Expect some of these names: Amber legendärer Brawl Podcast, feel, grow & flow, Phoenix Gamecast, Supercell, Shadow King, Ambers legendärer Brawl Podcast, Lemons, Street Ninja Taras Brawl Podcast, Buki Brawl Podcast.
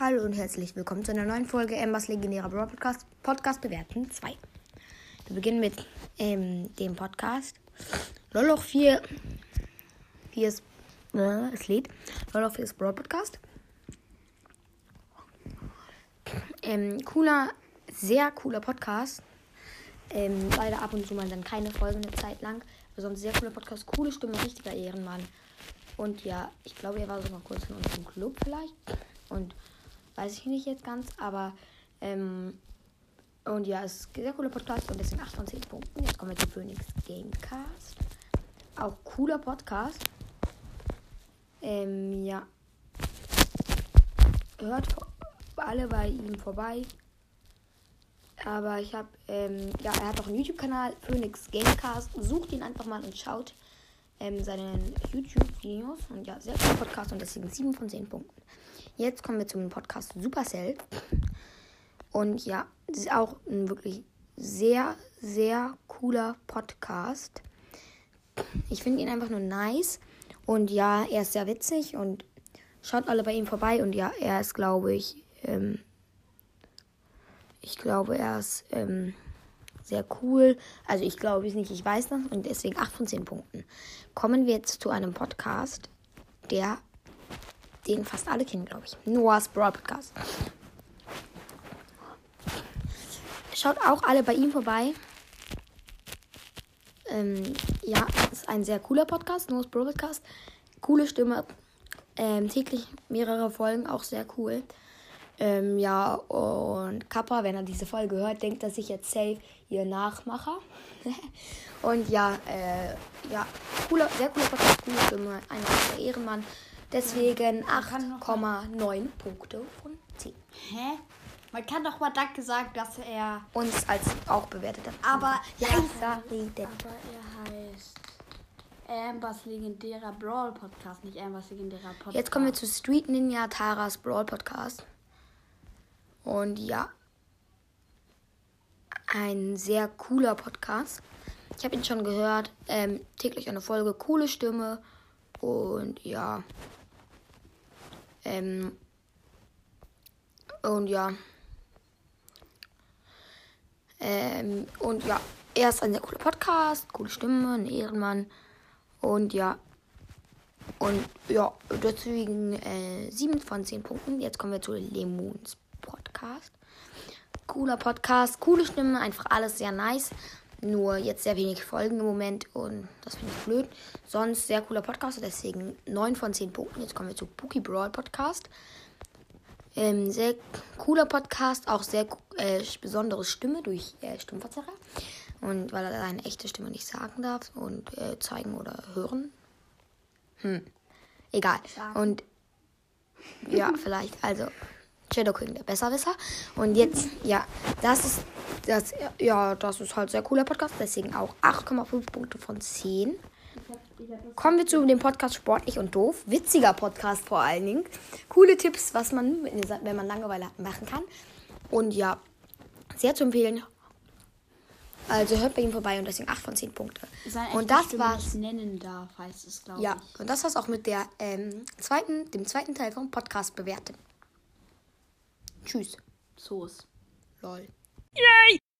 Hallo und herzlich willkommen zu einer neuen Folge Ambers legendärer Brawl Podcast, Podcast bewerten 2. Wir beginnen mit dem Podcast. Loloch 4 ist das Lied. Loloch 4 ist Brawl Podcast. Sehr cooler Podcast. Leider ab und zu mal dann keine Folge eine Zeit lang. Aber sonst sehr cooler Podcast, coole Stimme, richtiger Ehrenmann. Und ja, ich glaube, er war sogar kurz in unserem Club vielleicht. Und weiß ich nicht jetzt ganz, aber und ja, es ist ein sehr cooler Podcast und deswegen 8 von 10 Punkten. Jetzt kommen wir zu Phoenix Gamecast. Auch cooler Podcast. Ja. Hört alle bei ihm vorbei. Aber ich habe, er hat auch einen YouTube-Kanal, Phoenix Gamecast. Sucht ihn einfach mal und schaut seine YouTube-Videos. Und ja, sehr cooler Podcast und deswegen 7 von 10 Punkten. Jetzt kommen wir zum Podcast Supercell. Und ja, das ist auch ein wirklich sehr, sehr cooler Podcast. Ich finde ihn einfach nur nice. Und ja, er ist sehr witzig und schaut alle bei ihm vorbei. Und ja, er ist, glaube ich, sehr cool. Also ich glaube es nicht, ich weiß das. Und deswegen 8 von 10 Punkten. Kommen wir jetzt zu einem Podcast, den fast alle kennen, glaube ich. Noahs Brawl Podcast. Schaut auch alle bei ihm vorbei. Ja, es ist ein sehr cooler Podcast, Noahs Brawl Podcast. Coole Stimme. Täglich mehrere Folgen, auch sehr cool. Ja, und Kappa, wenn er diese Folge hört, denkt er sich jetzt safe ihr Nachmacher. Und ja, sehr cooler Podcast, coole Stimme, ein richtiger Ehrenmann. Deswegen 8,9 Punkte von 10. Hä? Man kann doch mal Dank gesagt, dass er uns als auch bewertet hat. Aber ja, er heißt Ambers legendärer Brawl Podcast, nicht Ambers legendärer Podcast. Jetzt kommen wir zu Street Ninja Taras Brawl Podcast. Und ja, ein sehr cooler Podcast. Ich habe ihn schon gehört. Täglich eine Folge, coole Stimme. Und ja. Er ist ein sehr cooler Podcast, coole Stimme, ein Ehrenmann. Und ja, deswegen 7 von 10 Punkten. Jetzt kommen wir zu Lemons Podcast. Cooler Podcast, coole Stimme, einfach alles sehr nice. Nur jetzt sehr wenig Folgen im Moment und das finde ich blöd. Sonst sehr cooler Podcast, deswegen 9 von 10 Punkten. Jetzt kommen wir zu Buki Brawl Podcast. Sehr cooler Podcast, auch sehr besondere Stimme durch Stimmverzerrer. Und weil er seine echte Stimme nicht sagen darf und zeigen oder hören. Egal. Und ja, vielleicht, also Shadow King, der Besserwisser. Und jetzt, ja, das ist halt sehr cooler Podcast, deswegen auch 8,5 Punkte von 10. Kommen wir zu dem Podcast Sportlich und Doof. Witziger Podcast vor allen Dingen. Coole Tipps, was man, wenn man Langeweile hat, machen kann. Und ja, sehr zu empfehlen. Also hört bei ihm vorbei und deswegen 8 von 10 Punkte. Und das Stimme war's. Nennen darf, heißt es, glaube ich. Ja, und das war's auch mit der dem zweiten Teil vom Podcast bewerten. Tschüss. So's. Lol. Yay!